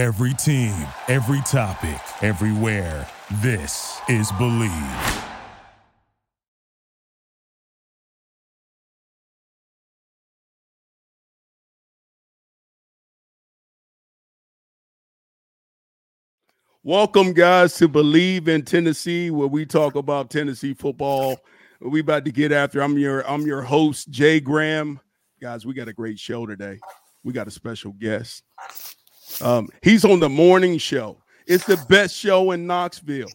Every team, every topic, everywhere. This is Believe. Welcome, guys, to Believe in Tennessee, where we talk about Tennessee football. We about to get after. I'm your host, Jay Graham. Guys, we got a great show today. We got a special guest. He's on the morning show. It's the best show in Knoxville.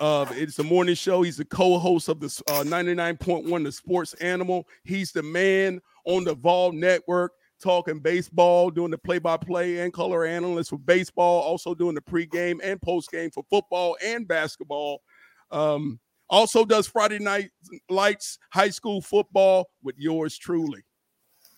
It's the morning show. He's the co-host of the 99.1 The Sports Animal. He's the man on the Vol Network, talking baseball, doing the play-by-play and color analyst for baseball, also doing the pregame and postgame for football and basketball. Also does Friday Night Lights high school football with yours truly.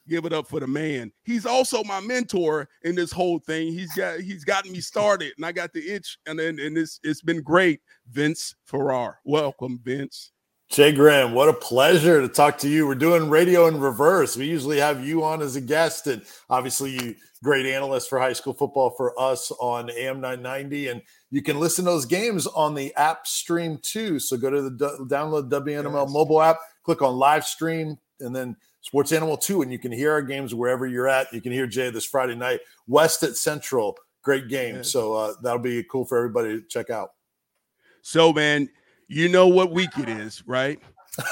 Give it up for the man. He's also my mentor in this whole thing. He's gotten me started, and I got the itch, and it's been great. Vince Ferrara, welcome, Vince. Jay Graham, what a pleasure to talk to you. We're doing radio in reverse. We usually have you on as a guest, and obviously you great analyst for high school football for us on AM 990, and you can listen to those games on the app stream too. So go to download WNML mobile app, click on live stream, and then Sports Animal 2, and you can hear our games wherever you're at. You can hear Jay this Friday night, West at Central. Great game. So that'll be cool for everybody to check out. So, man, you know what week it is, right?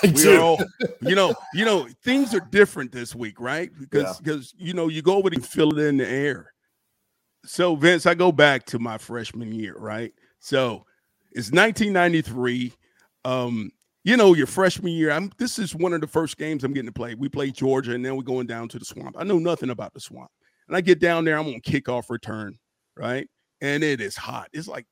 You know, things are different this week, right? Because you know, you go over and fill it in the air. So, Vince, I go back to my freshman year, right? So it's 1993. You know, your freshman year, this is one of the first games I'm getting to play. We play Georgia, and then we're going down to the Swamp. I know nothing about the Swamp. And I get down there, I'm on kickoff return, right? And it is hot. It's like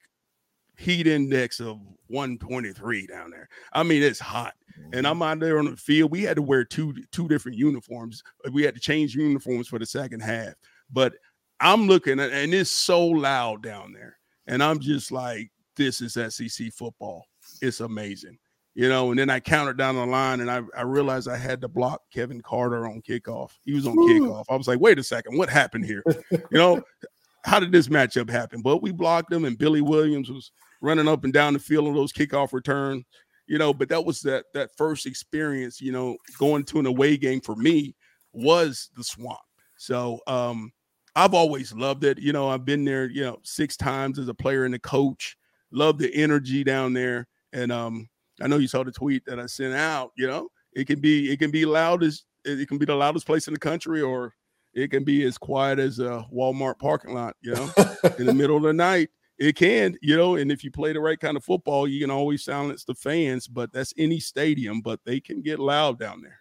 heat index of 123 down there. I mean, it's hot. And I'm out there on the field. We had to wear two different uniforms. We had to change uniforms for the second half. But I'm looking, and it's so loud down there. And I'm just like, this is SEC football. It's amazing. You know, and then I counted down the line, and I realized I had to block Kevin Carter on kickoff. He was on kickoff. I was like, wait a second, what happened here? You know, how did this matchup happen? But we blocked him, and Billy Williams was running up and down the field on those kickoff returns. You know, but that was that first experience, you know, going to an away game for me was the Swamp. So I've always loved it. You know, I've been there, you know, 6 times as a player and a coach. Love the energy down there. And I know you saw the tweet that I sent out. You know, it can be the loudest place in the country, or it can be as quiet as a Walmart parking lot, you know, in the middle of the night. It can, you know, and if you play the right kind of football, you can always silence the fans, but that's any stadium, but they can get loud down there.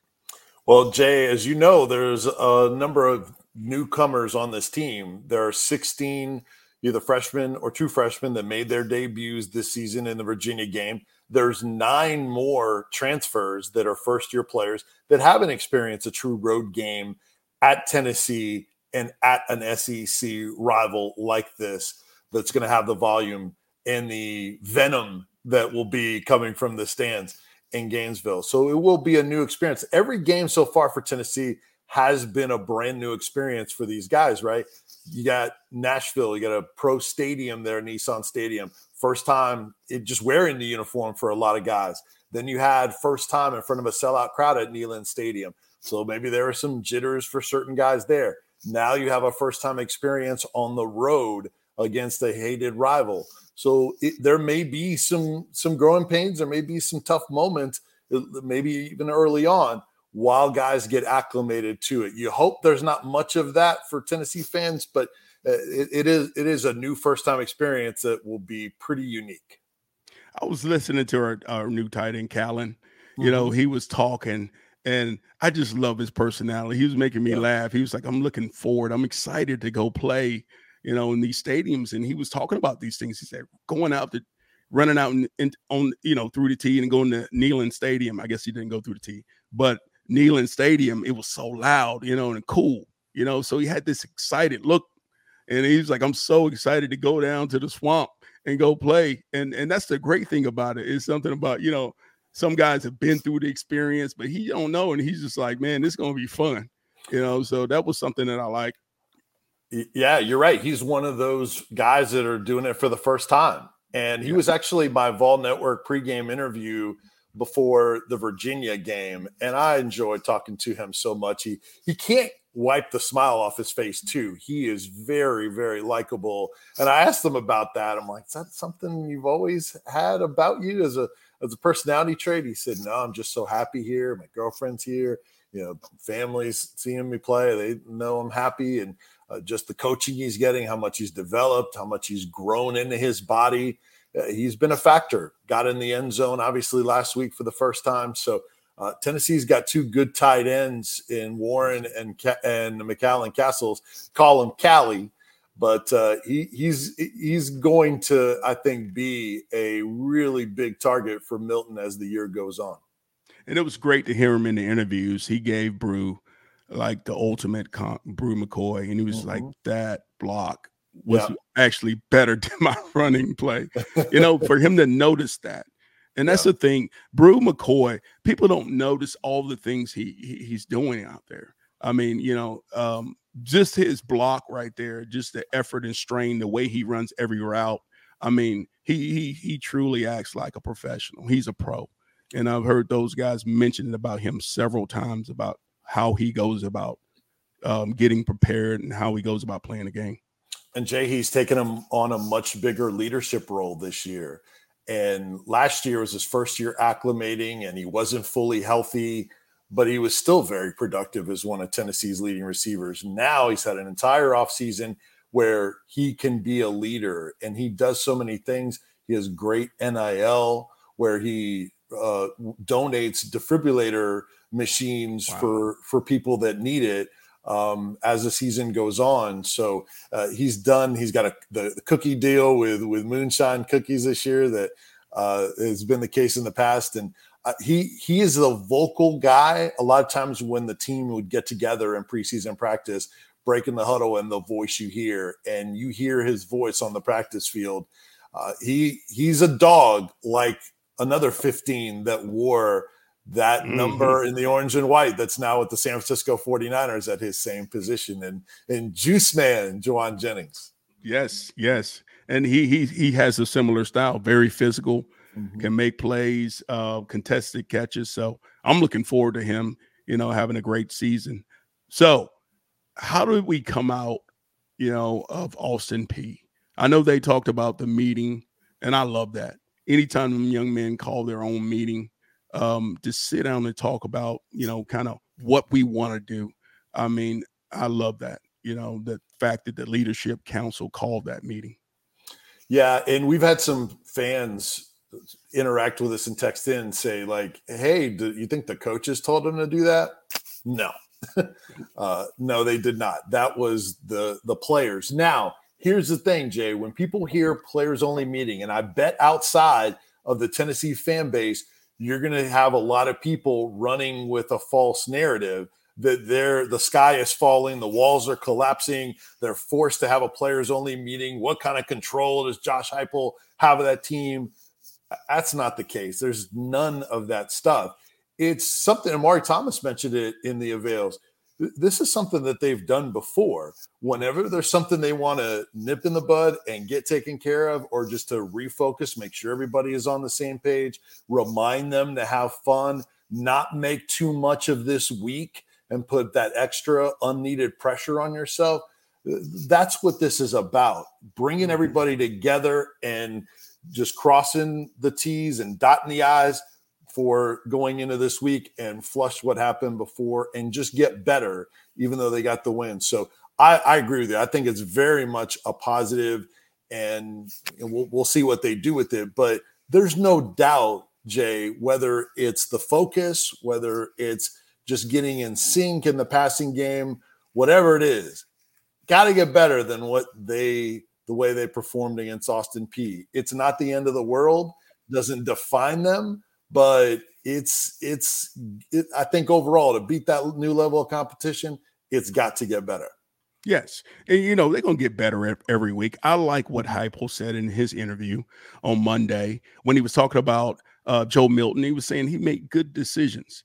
Well, Jay, as you know, there's a number of newcomers on this team. There are 16 either freshmen or 2 freshmen that made their debuts this season in the Virginia game. There's 9 more transfers that are first-year players that haven't experienced a true road game at Tennessee and at an SEC rival like this that's going to have the volume and the venom that will be coming from the stands in Gainesville. So it will be a new experience. Every game so far for Tennessee has been a brand-new experience for these guys, right? You got Nashville. You got a pro stadium there, Nissan Stadium. First time just wearing the uniform for a lot of guys. Then you had first time in front of a sellout crowd at Neyland Stadium. So maybe there were some jitters for certain guys there. Now you have a first-time experience on the road against a hated rival. So there may be some growing pains. There may be some tough moments, maybe even early on, while guys get acclimated to it. You hope there's not much of that for Tennessee fans, but it is a new first-time experience that will be pretty unique. I was listening to our new tight end, Callen. Mm-hmm. You know, he was talking, and I just love his personality. He was making me laugh. He was like, I'm looking forward. I'm excited to go play, you know, in these stadiums. And he was talking about these things. He said, running out on, you know, through the tee and going to Neyland Stadium. I guess he didn't go through the tee, but Neyland Stadium, it was so loud, you know, and cool, you know, so he had this excited look, and he was like, I'm so excited to go down to the Swamp and go play. And that's the great thing about it, is something about, you know, some guys have been through the experience, but he don't know, and he's just like, man, this is going to be fun, you know, so that was something that I like. Yeah, you're right. He's one of those guys that are doing it for the first time. And he was actually my Vol Network pregame interview before the Virginia game. And I enjoy talking to him so much. He can't wipe the smile off his face too. He is very, very likable. And I asked him about that. I'm like, is that something you've always had about you as a personality trait? He said, no, I'm just so happy here. My girlfriend's here. You know, families seeing me play, they know I'm happy. And just the coaching he's getting, how much he's developed, how much he's grown into his body. He's been a factor, got in the end zone, obviously, last week for the first time. So Tennessee's got two good tight ends in Warren and McAllen Castles. Call him Callie, but he's going to, I think, be a really big target for Milton as the year goes on. And it was great to hear him in the interviews. He gave Bru like the ultimate comp, Bru McCoy, and he was like, that block was actually better than my running play. You know, for him to notice that. And that's the thing. Bru McCoy, people don't notice all the things he's doing out there. I mean, you know, just his block right there, just the effort and strain, the way he runs every route. I mean, he truly acts like a professional. He's a pro. And I've heard those guys mention about him several times about how he goes about getting prepared and how he goes about playing the game. And Jay, he's taken him on a much bigger leadership role this year. And last year was his first year acclimating, and he wasn't fully healthy, but he was still very productive as one of Tennessee's leading receivers. Now he's had an entire offseason where he can be a leader, and he does so many things. He has great NIL where he donates defibrillator machines for people that need it as the season goes on. So he's got the cookie deal with Moonshine cookies this year that has been the case in the past. And he is the vocal guy. A lot of times when the team would get together in preseason practice, breaking the huddle and the voice you hear, and you hear his voice on the practice field. He's a dog like another 15 that wore that number in the orange and white that's now at the San Francisco 49ers at his same position, and Juice Man, Juwan Jennings. Yes. And he has a similar style, very physical, can make plays, contested catches. So I'm looking forward to him, you know, having a great season. So how did we come out, you know, of Austin Peay? I know they talked about the meeting, and I love that. Anytime young men call their own meeting, to sit down and talk about, you know, kind of what we want to do. I mean, I love that, you know, the fact that the leadership council called that meeting. Yeah. And we've had some fans interact with us and text in and say like, hey, do you think the coaches told them to do that? No, no, they did not. That was the players. Now, here's the thing, Jay, when people hear players only meeting, and I bet outside of the Tennessee fan base, you're going to have a lot of people running with a false narrative that the sky is falling, the walls are collapsing, they're forced to have a players only meeting. What kind of control does Josh Heupel have of that team? That's not the case. There's none of that stuff. It's something, Amari Thomas mentioned it in the avails. This is something that they've done before. Whenever there's something they want to nip in the bud and get taken care of, or just to refocus, make sure everybody is on the same page, remind them to have fun, not make too much of this week and put that extra unneeded pressure on yourself. That's what this is about. Bringing everybody together and just crossing the T's and dotting the I's for going into this week and flush what happened before and just get better, even though they got the win. So I agree with you. I think it's very much a positive, and we'll see what they do with it. But there's no doubt, Jay, whether it's the focus, whether it's just getting in sync in the passing game, whatever it is, got to get better than the way they performed against Austin Peay. It's not the end of the world. Doesn't define them. But it's I think overall, to beat that new level of competition, it's got to get better. Yes. And, you know, they're going to get better every week. I like what Heupel said in his interview on Monday when he was talking about Joe Milton. He was saying he made good decisions,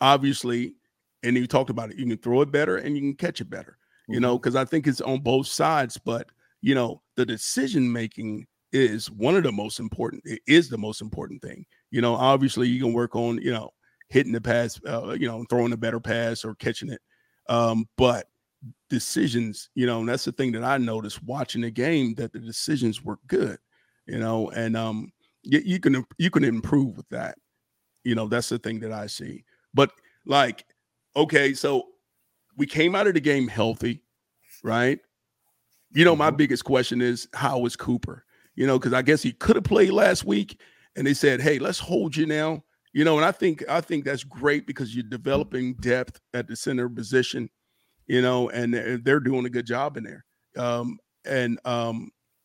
obviously. And he talked about it. You can throw it better and you can catch it better. you know, because I think it's on both sides. But, you know, the decision making is one of the most important. It is the most important thing. You know, obviously you can work on, you know, hitting the pass, you know, throwing a better pass or catching it. But decisions, you know, and that's the thing that I noticed watching the game, that the decisions were good, you know, and you can improve with that. You know, that's the thing that I see. But like, okay, so we came out of the game healthy, right? You know, my biggest question is, how is Cooper? You know, because I guess he could have played last week and they said, hey, let's hold you now. You know, and I think that's great because you're developing depth at the center position, you know, and they're doing a good job in there. You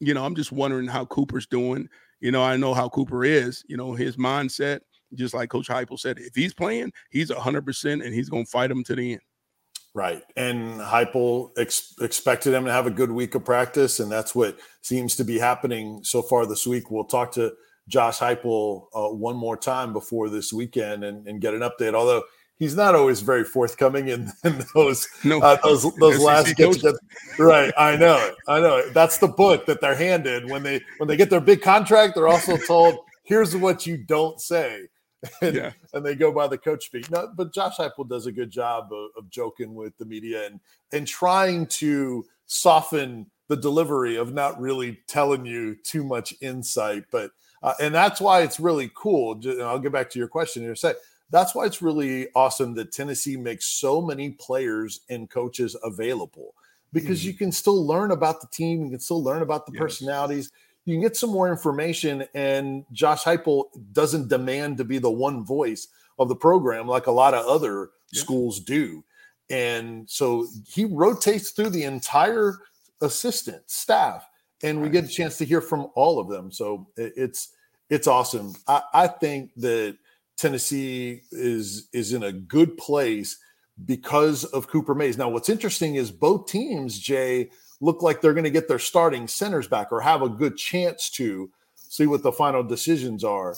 know, I'm just wondering how Cooper's doing. You know, I know how Cooper is, you know, his mindset, just like Coach Heupel said, if he's playing, he's 100% and he's going to fight him to the end. Right. And Heupel expected him to have a good week of practice. And that's what seems to be happening so far this week. We'll talk to Josh Heupel one more time before this weekend and get an update, although he's not always very forthcoming in those last get-together. Right, I know. That's the book that they're handed. When they get their big contract, they're also told, here's what you don't say. And they go by the coach speak. No, but Josh Heupel does a good job of joking with the media and trying to soften the delivery of not really telling you too much insight, but and that's why it's really cool. I'll get back to your question in a sec. That's why it's really awesome that Tennessee makes so many players and coaches available, because you can still learn about the team. You can still learn about the personalities. You can get some more information. And Josh Heupel doesn't demand to be the one voice of the program like a lot of other schools do. And so he rotates through the entire assistant staff. And we get a chance to hear from all of them. So it's awesome. I think that Tennessee is in a good place because of Cooper Mays. Now, what's interesting is both teams, Jay, look like they're going to get their starting centers back or have a good chance to see what the final decisions are.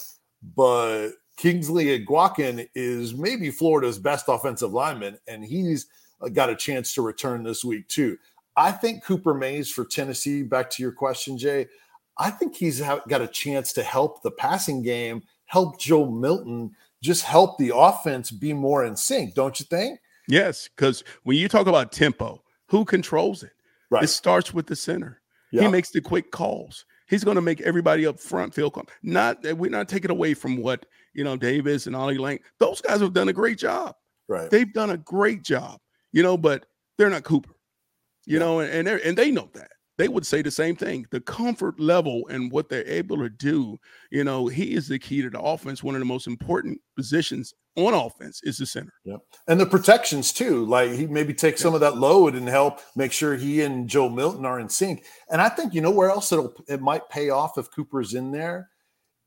But Kingsley Eguakun is maybe Florida's best offensive lineman, and he's got a chance to return this week too. I think Cooper Mays for Tennessee, back to your question, Jay, I think he's got a chance to help the passing game, help Joe Milton, just help the offense be more in sync, don't you think? Yes, because when you talk about tempo, who controls it? Right. It starts with the center. Yeah. He makes the quick calls. He's going to make everybody up front feel calm. We're not taking away from what, you know, Davis and Ollie Lane. Those guys have done a great job. Right. They've done a great job, you know, but they're not Cooper. You know, and they know that. They would say the same thing. The comfort level and what they're able to do, you know, he is the key to the offense. One of the most important positions on offense is the center. Yep. And the protections, too. Like, he maybe takes some of that load and help make sure he and Joe Milton are in sync. And I think, you know, where else it might pay off if Cooper's in there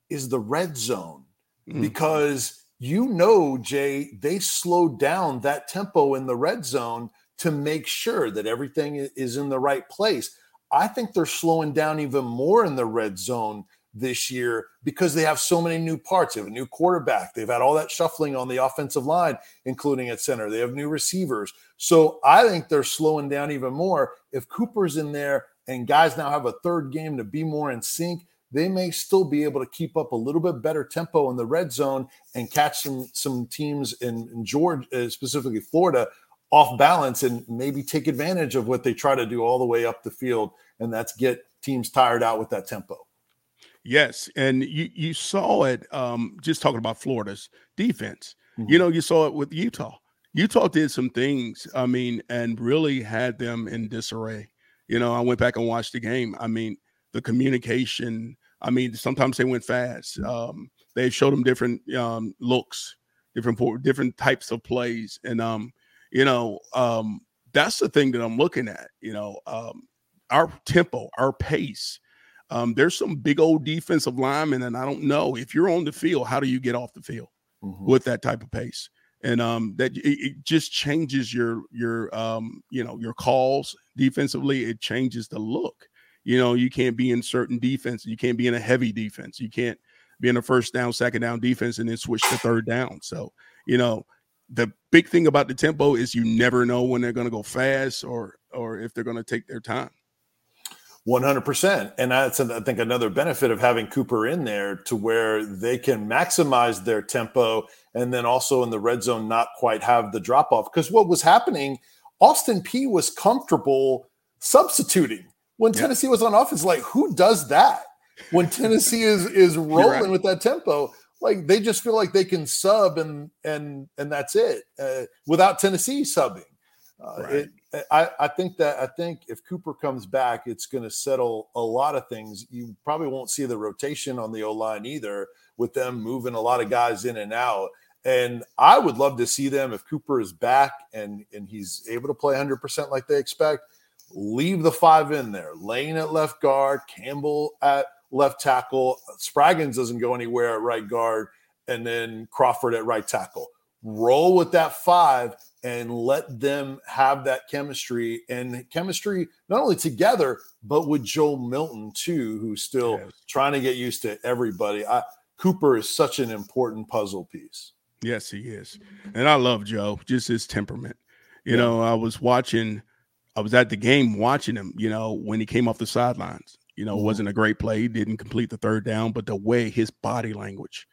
is the red zone. Because, you know, Jay, they slowed down that tempo in the red zone to make sure that everything is in the right place. I think they're slowing down even more in the red zone this year because they have so many new parts. They have a new quarterback. They've had all that shuffling on the offensive line, including at center. They have new receivers. So I think they're slowing down even more. If Cooper's in there and guys now have a third game to be more in sync, they may still be able to keep up a little bit better tempo in the red zone and catch some teams in Georgia, specifically Florida, off balance and maybe take advantage of what they try to do all the way up the field. And that's get teams tired out with that tempo. Yes. And you saw it just talking about Florida's defense. You know, you saw it with Utah. Utah did some things, I mean, and really had them in disarray. You know, I went back and watched the game. I mean, the communication, I mean, sometimes they went fast. They showed them different looks, different types of plays. And, you know, that's the thing that I'm looking at, you know, our tempo, our pace. There's some big old defensive linemen, and I don't know if you're on the field, how do you get off the field with that type of pace? And that it just changes your you know, your calls defensively. It changes the look. You know, you can't be in certain defense. You can't be in a heavy defense. You can't be in a first down, second down defense and then switch to third down. So, you know, the big thing about the tempo is you never know when they're going to go fast or or if they're going to take their time. 100%. And that's, I think, another benefit of having Cooper in there, to where they can maximize their tempo and then also in the red zone not quite have the drop-off. Because what was happening, Austin Peay was comfortable substituting when Tennessee was on offense. Like, who does that? When Tennessee is rolling with that tempo, like, they just feel like they can sub and that's it, without Tennessee subbing. I think if Cooper comes back, it's going to settle a lot of things. You probably won't see the rotation on the O-line either, with them moving a lot of guys in and out. And I would love to see them, if Cooper is back and he's able to play 100% like they expect, leave the five in there. Lane at left guard, Campbell at left tackle, Spraggins doesn't go anywhere at right guard, and then Crawford at right tackle. Roll with that five and let them have that chemistry, and chemistry not only together, but with Joe Milton too, who's still trying to get used to everybody. Cooper is such an important puzzle piece. Yes, he is. And I love Joe, just his temperament. You know, I was at the game watching him, you know, when he came off the sidelines. You know, it wasn't a great play. He didn't complete the third down, but the way his body language,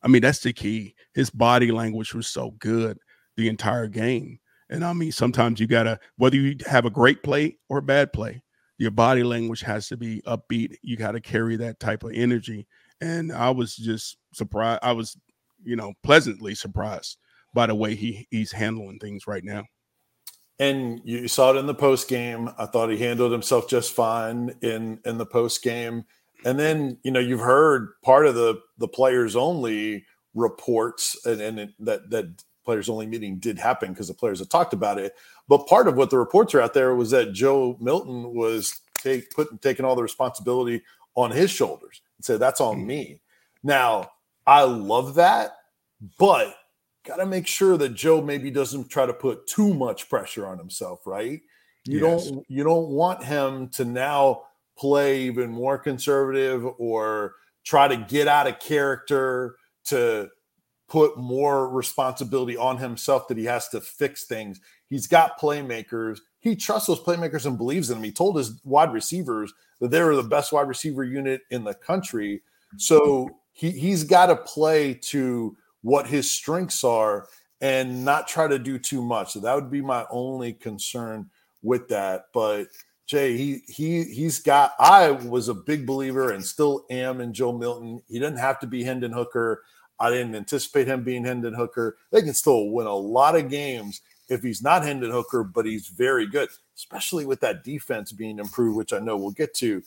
I mean, that's the key. His body language was so good the entire game. And I mean, sometimes you got to, whether you have a great play or a bad play, your body language has to be upbeat. You got to carry that type of energy. And I was just surprised. I was, you know, pleasantly surprised by the way he's handling things right now. And you saw it in the post game. I thought he handled himself just fine in the post game. And then, you know, you've heard part of the players only reports, and that players only meeting did happen because the players have talked about it. But part of what the reports are out there was that Joe Milton was taking all the responsibility on his shoulders and said, that's on me. Now, I love that, but got to make sure that Joe maybe doesn't try to put too much pressure on himself, right? You don't want him to now play even more conservative or try to get out of character to put more responsibility on himself that he has to fix things. He's got playmakers. He trusts those playmakers and believes in them. He told his wide receivers that they were the best wide receiver unit in the country. So he's got to play to what his strengths are and not try to do too much. So that would be my only concern with that. But Jay, I was a big believer and still am in Joe Milton. He didn't have to be Hendon Hooker. I didn't anticipate him being Hendon Hooker. They can still win a lot of games if he's not Hendon Hooker, but he's very good, especially with that defense being improved, which I know we'll get to.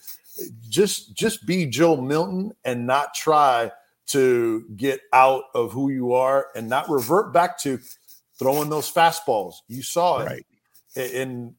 Just be Joe Milton and not try to get out of who you are and not revert back to throwing those fastballs. You saw it. Right. And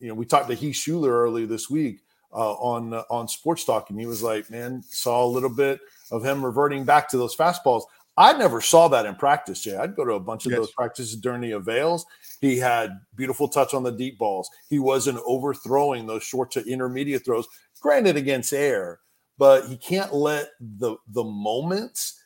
you know, we talked to Heath Shuler earlier this week on Sports Talk, and he was like, man, saw a little bit of him reverting back to those fastballs. I never saw that in practice, Jay. I'd go to a bunch of those practices during the avails. He had beautiful touch on the deep balls. He wasn't overthrowing those short to intermediate throws, granted against air, but he can't let the moments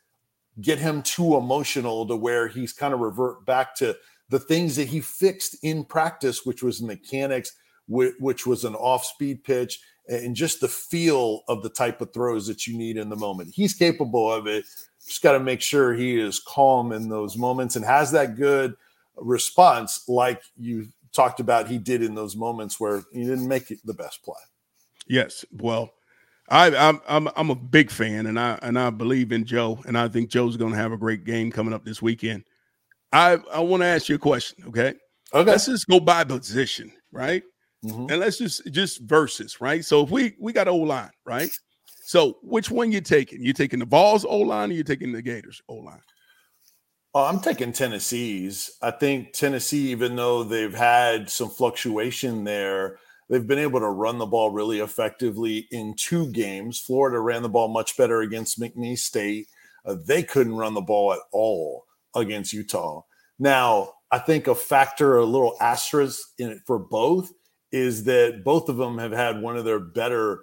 get him too emotional to where he's kind of revert back to the things that he fixed in practice, which was mechanics, which was an off-speed pitch, and just the feel of the type of throws that you need in the moment. He's capable of it. Just got to make sure he is calm in those moments and has that good response like you talked about he did in those moments where he didn't make it the best play. Yes, well, I'm a big fan, and I believe in Joe, and I think Joe's going to have a great game coming up this weekend. I want to ask you a question, okay? Okay. Let's just go by position, right? Mm-hmm. And let's just versus, right? So if we got O-line, right? So which one you taking? You taking the Vols O-line or you taking the Gators O-line? Oh, I'm taking Tennessee's. I think Tennessee, even though they've had some fluctuation there, they've been able to run the ball really effectively in two games. Florida ran the ball much better against McNeese State. They couldn't run the ball at all against Utah. Now, I think a factor, a little asterisk in it for both, is that both of them have had one of their better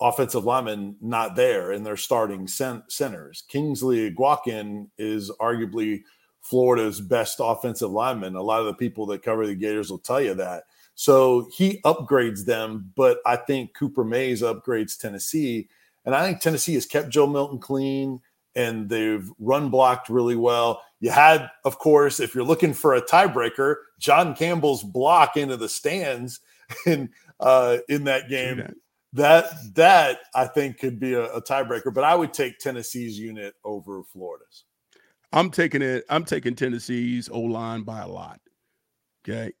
offensive linemen not there in their starting centers. Kingsley Eguakun is arguably Florida's best offensive lineman. A lot of the people that cover the Gators will tell you that. So he upgrades them, but I think Cooper Mays upgrades Tennessee. And I think Tennessee has kept Joe Milton clean, and they've run blocked really well. You had, of course, if you're looking for a tiebreaker, John Campbell's block into the stands in that game. That I think could be a tiebreaker, but I would take Tennessee's unit over Florida's. I'm taking Tennessee's O-line by a lot. Okay.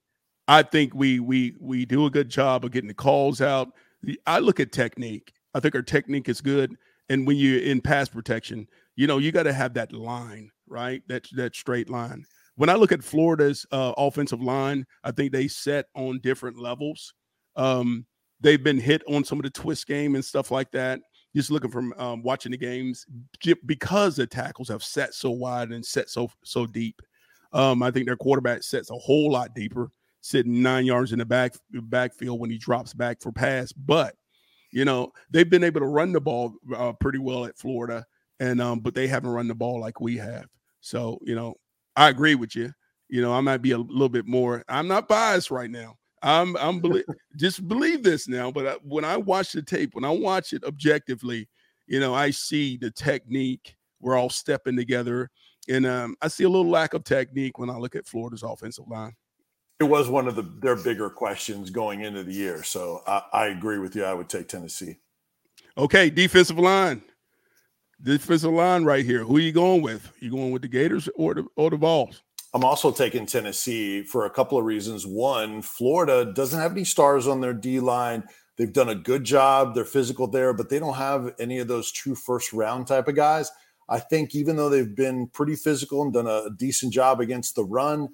I think we do a good job of getting the calls out. I look at technique. I think our technique is good. And when you're in pass protection, you know, you got to have that line, right? That straight line. When I look at Florida's offensive line, I think they set on different levels. They've been hit on some of the twist game and stuff like that. Just looking from watching the games because the tackles have set so wide and set so deep. I think their quarterback sets a whole lot deeper, sitting 9 yards in the backfield when he drops back for pass. But, you know, they've been able to run the ball pretty well at Florida, and but they haven't run the ball like we have. So, you know, I agree with you. You know, I might be a little bit more. I'm not biased right now. Just believe this now. But when I watch the tape, when I watch it objectively, you know, I see the technique. We're all stepping together. And I see a little lack of technique when I look at Florida's offensive line. It was one of their bigger questions going into the year. So I agree with you. I would take Tennessee. Okay, defensive line. Defensive line right here. Who are you going with? You going with the Gators or the Vols? I'm also taking Tennessee for a couple of reasons. One, Florida doesn't have any stars on their D-line. They've done a good job. They're physical there, but they don't have any of those true first-round type of guys. I think even though they've been pretty physical and done a decent job against the run,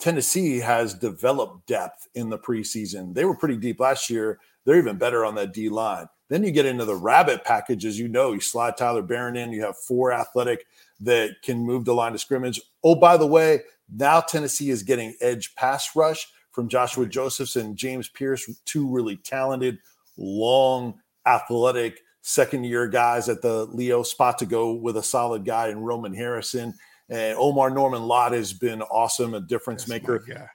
Tennessee has developed depth in the preseason. They were pretty deep last year. They're even better on that D-line. Then you get into the rabbit packages. You know, you slide Tyler Barron in. You have four athletic that can move the line of scrimmage. Oh, by the way, now Tennessee is getting edge pass rush from Joshua Josephs and James Pierce, two really talented, long, athletic second-year guys at the Leo spot to go with a solid guy in Roman Harrison. And Omar Norman-Lott has been awesome, a difference maker. Yeah.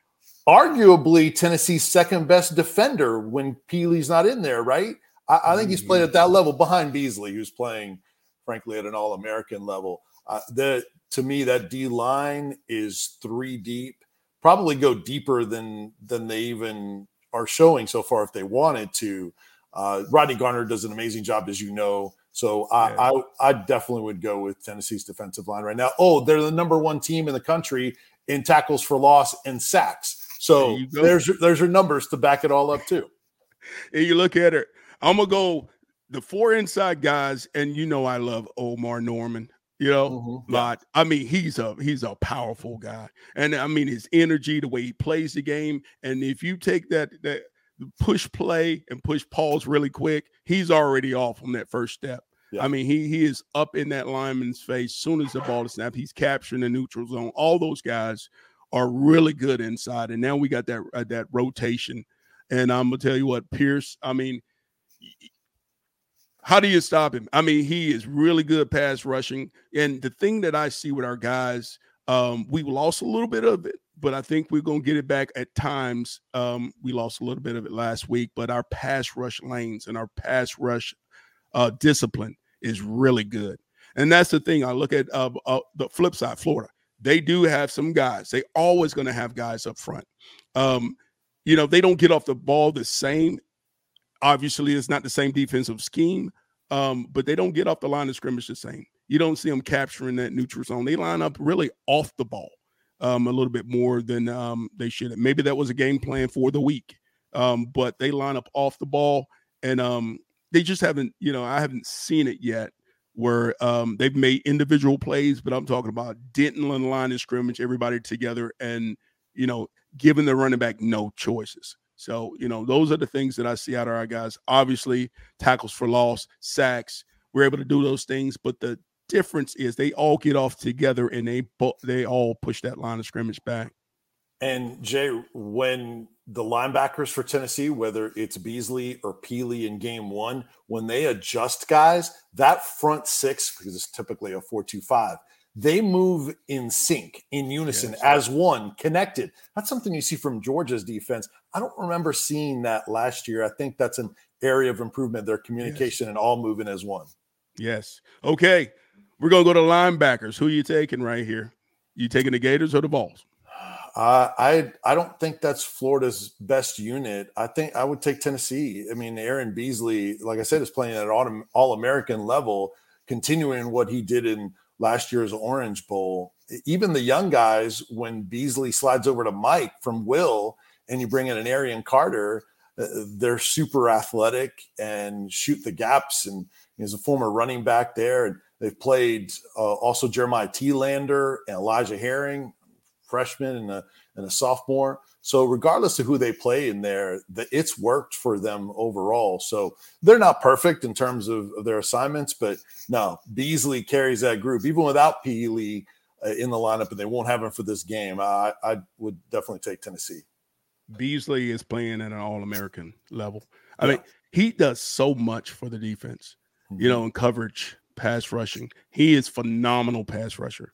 Arguably Tennessee's second-best defender when Peely's not in there, right? I think he's played at that level behind Beasley, who's playing, frankly, at an All-American level. To me, that D-line is three deep, probably go deeper than they even are showing so far if they wanted to. Rodney Garner does an amazing job, as you know. So I definitely would go with Tennessee's defensive line right now. Oh, they're the number one team in the country in tackles for loss and sacks. So there's your numbers to back it all up too. And you look at it. I'm going to go the four inside guys, and you know I love Omar Norman. You know, Lot. I mean, he's a powerful guy, and I mean his energy, the way he plays the game, and if you take that push play and push pause really quick, he's already off on that first step. Yeah. I mean, he is up in that lineman's face. Soon as the ball is snapped, he's capturing the neutral zone. All those guys are really good inside, and now we got that rotation. And I'm gonna tell you what, Pierce. I mean, how do you stop him? I mean, he is really good pass rushing. And the thing that I see with our guys, we lost a little bit of it, but I think we're going to get it back at times. We lost a little bit of it last week, but our pass rush lanes and our pass rush discipline is really good. And that's the thing. I look at the flip side, Florida. They do have some guys. They always going to have guys up front. You know, they don't get off the ball the same. Obviously, it's not the same defensive scheme, but they don't get off the line of scrimmage the same. You don't see them capturing that neutral zone. They line up really off the ball a little bit more than they should have. Maybe that was a game plan for the week, but they line up off the ball, and they just haven't, you know, I haven't seen it yet where they've made individual plays, but I'm talking about Denton on the line of scrimmage, everybody together, and, you know, giving the running back no choices. So, you know, those are the things that I see out of our guys. Obviously, tackles for loss, sacks, we're able to do those things. But the difference is they all get off together and they all push that line of scrimmage back. And, Jay, when the linebackers for Tennessee, whether it's Beasley or Peely in game one, when they adjust guys, that front six, because it's typically a 4-2-5, they move in sync, in unison, as one, connected. That's something you see from Georgia's defense. I don't remember seeing that last year. I think that's an area of improvement, their communication and all moving as one. Yes. Okay. We're going to go to linebackers. Who are you taking right here? You taking the Gators or the Vols? I don't think that's Florida's best unit. I think I would take Tennessee. I mean, Aaron Beasley, like I said, is playing at an All-American level, continuing what he did in last year's Orange Bowl. Even the young guys, when Beasley slides over to Mike from Will and you bring in an Arian Carter, they're super athletic and shoot the gaps. And he's a former running back there. And they've played also Jeremiah Tealander and Elijah Herring, freshman and a sophomore. So regardless of who they play in there, it's worked for them overall. So they're not perfect in terms of their assignments, but no, Beasley carries that group. Even without Peely in the lineup, and they won't have him for this game, I would definitely take Tennessee. Beasley is playing at an All-American level. I mean, he does so much for the defense, you know, in coverage, pass rushing. He is phenomenal pass rusher.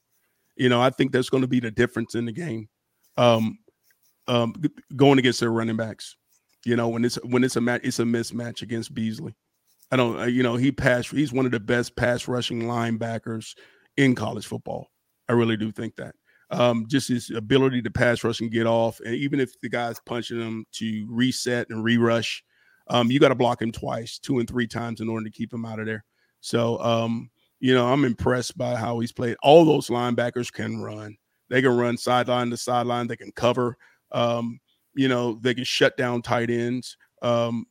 You know, I think that's going to be the difference in the game, going against their running backs. You know, when it's a mismatch against Beasley. He's one of the best pass rushing linebackers in college football. I really do think that. Just his ability to pass rush and get off, and even if the guy's punching him, to reset and re-rush. You got to block him twice, 2 and 3 times in order to keep him out of there. So, I'm impressed by how he's played. All those linebackers can run. They can run sideline to sideline. They can cover. They can shut down tight ends. But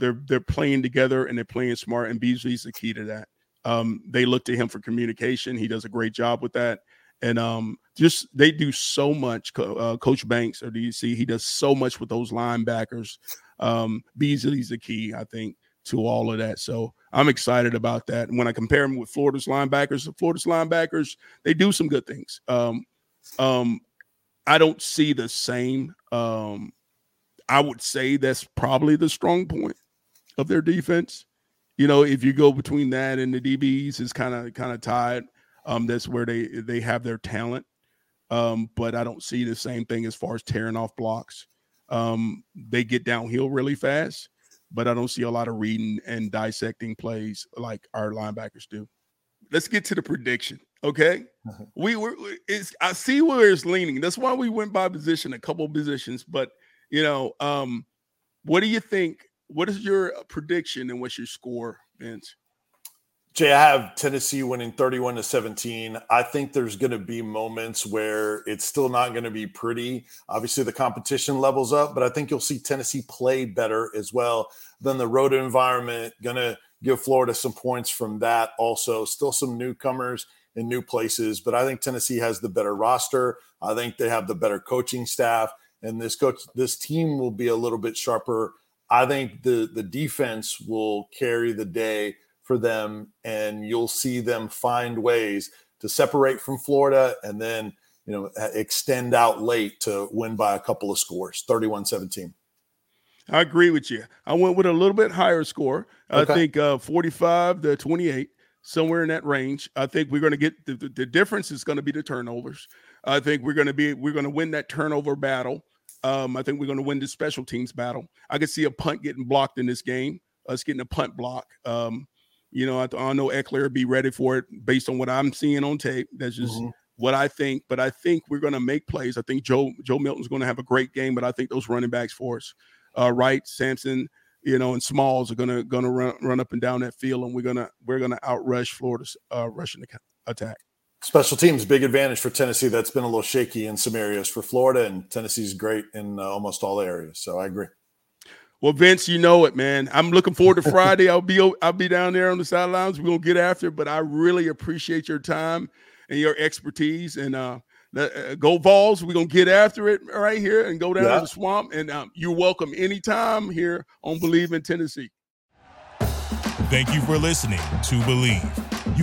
they're playing together, and they're playing smart, and Beasley's the key to that. They look to him for communication. He does a great job with that. And they do so much. Coach Banks, or DC, he does so much with those linebackers. Beasley's the key, I think, to all of that. So I'm excited about that. And when I compare him with Florida's linebackers, they do some good things. I don't see the same. I would say that's probably the strong point of their defense. You know, if you go between that and the DBs, it's kind of tied. That's where they have their talent. But I don't see the same thing as far as tearing off blocks. They get downhill really fast, but I don't see a lot of reading and dissecting plays like our linebackers do. Let's get to the prediction. Okay. Uh-huh. I see where it's leaning. That's why we went by position, a couple of positions, but what do you think? What is your prediction and what's your score, Vince? Jay, I have Tennessee winning 31-17. I think there's going to be moments where it's still not going to be pretty. Obviously, the competition levels up, but I think you'll see Tennessee play better as well. Then the road environment going to give Florida some points from that also. Still some newcomers in new places, but I think Tennessee has the better roster. I think they have the better coaching staff, and this team will be a little bit sharper. I think the defense will carry the day for them, and you'll see them find ways to separate from Florida and then, extend out late to win by a couple of scores, 31-17. I agree with you. I went with a little bit higher score. Okay. I think 45-28, somewhere in that range. I think we're going to get the difference is going to be the turnovers. I think we're going to win that turnover battle. I think we're going to win the special teams battle. I could see a punt getting blocked in this game, us getting a punt block. I know Eckler will be ready for it based on what I'm seeing on tape. That's just what I think. But I think we're going to make plays. I think Joe Milton's going to have a great game, but I think those running backs for us, Wright, Sampson, and Smalls are going to run up and down that field, and we're going to outrush Florida's rushing attack. Special teams, big advantage for Tennessee. That's been a little shaky in some areas for Florida, and Tennessee's great in almost all areas. So I agree. Well, Vince, you know it, man. I'm looking forward to Friday. I'll be down there on the sidelines. We're gonna get after it, but I really appreciate your time and your expertise. And go Vols. We're gonna get after it right here and go down to the swamp. And you're welcome anytime here on Believe in Tennessee. Thank you for listening to Believe. You